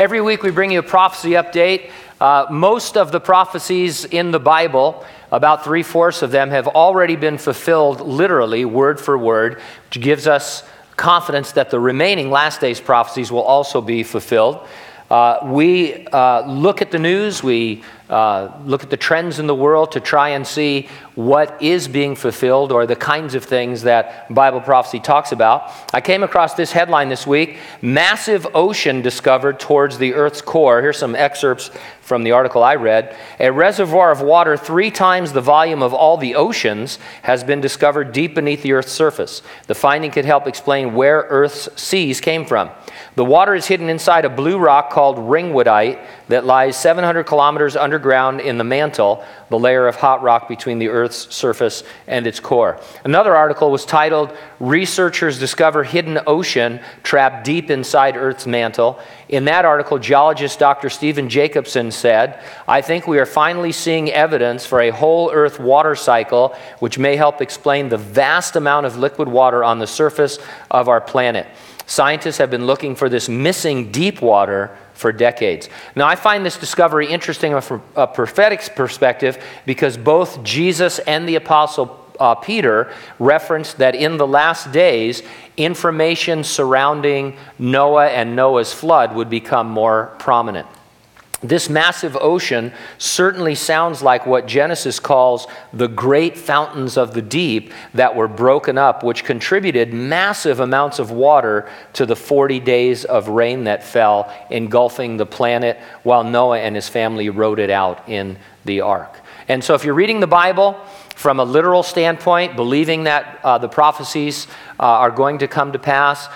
Every week we bring you a prophecy update. Most of the prophecies in the Bible, about 3/4 of them, have already been fulfilled literally, word for word, which gives us confidence that the remaining last days prophecies will also be fulfilled. We look at the news, we look at the trends in the world to try and see what is being fulfilled or the kinds of things that Bible prophecy talks about. I came across this headline this week, Massive Ocean Discovered Towards the Earth's Core. Here's some excerpts from the article I read. A reservoir of water 3 times the volume of all the oceans has been discovered deep beneath the Earth's surface. The finding could help explain where Earth's seas came from. The water is hidden inside a blue rock called Ringwoodite that lies 700 kilometers underground in the mantle, the layer of hot rock between the Earth's surface and its core. Another article was titled, Researchers Discover Hidden Ocean Trapped Deep Inside Earth's Mantle. In that article, geologist Dr. Stephen Jacobson said, I think we are finally seeing evidence for a whole Earth water cycle, which may help explain the vast amount of liquid water on the surface of our planet. Scientists have been looking for this missing deep water for decades. Now, I find this discovery interesting from a prophetic perspective because both Jesus and the Apostle Peter referenced that in the last days, information surrounding Noah and Noah's flood would become more prominent. This massive ocean certainly sounds like what Genesis calls the great fountains of the deep that were broken up, which contributed massive amounts of water to the 40 days of rain that fell, engulfing the planet while Noah and his family rode it out in the ark. And so if you're reading the Bible from a literal standpoint, believing that the prophecies are going to come to pass,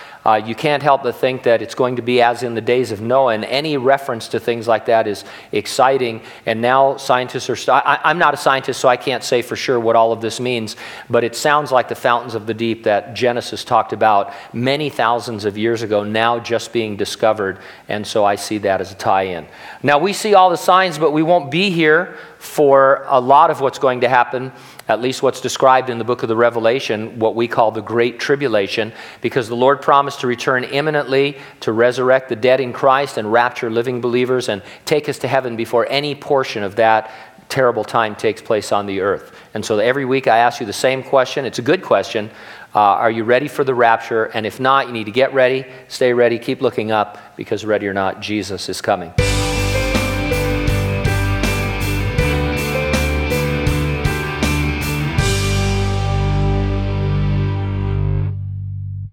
you can't help but think that it's going to be as in the days of Noah, and any reference to things like that is exciting. And now scientists are... I'm not a scientist, so I can't say for sure what all of this means, but it sounds like the fountains of the deep that Genesis talked about many thousands of years ago, now just being discovered, and so I see that as a tie-in. Now, we see all the signs, but we won't be here for a lot of what's going to happen, at least what's described in the book of the Revelation, what we call the Great Tribulation, because the Lord promised to return imminently to resurrect the dead in Christ and rapture living believers and take us to heaven before any portion of that terrible time takes place on the earth. And so every week I ask you the same question. It's a good question. Are you ready for the rapture? And if not, you need to get ready, stay ready, keep looking up, because ready or not, Jesus is coming.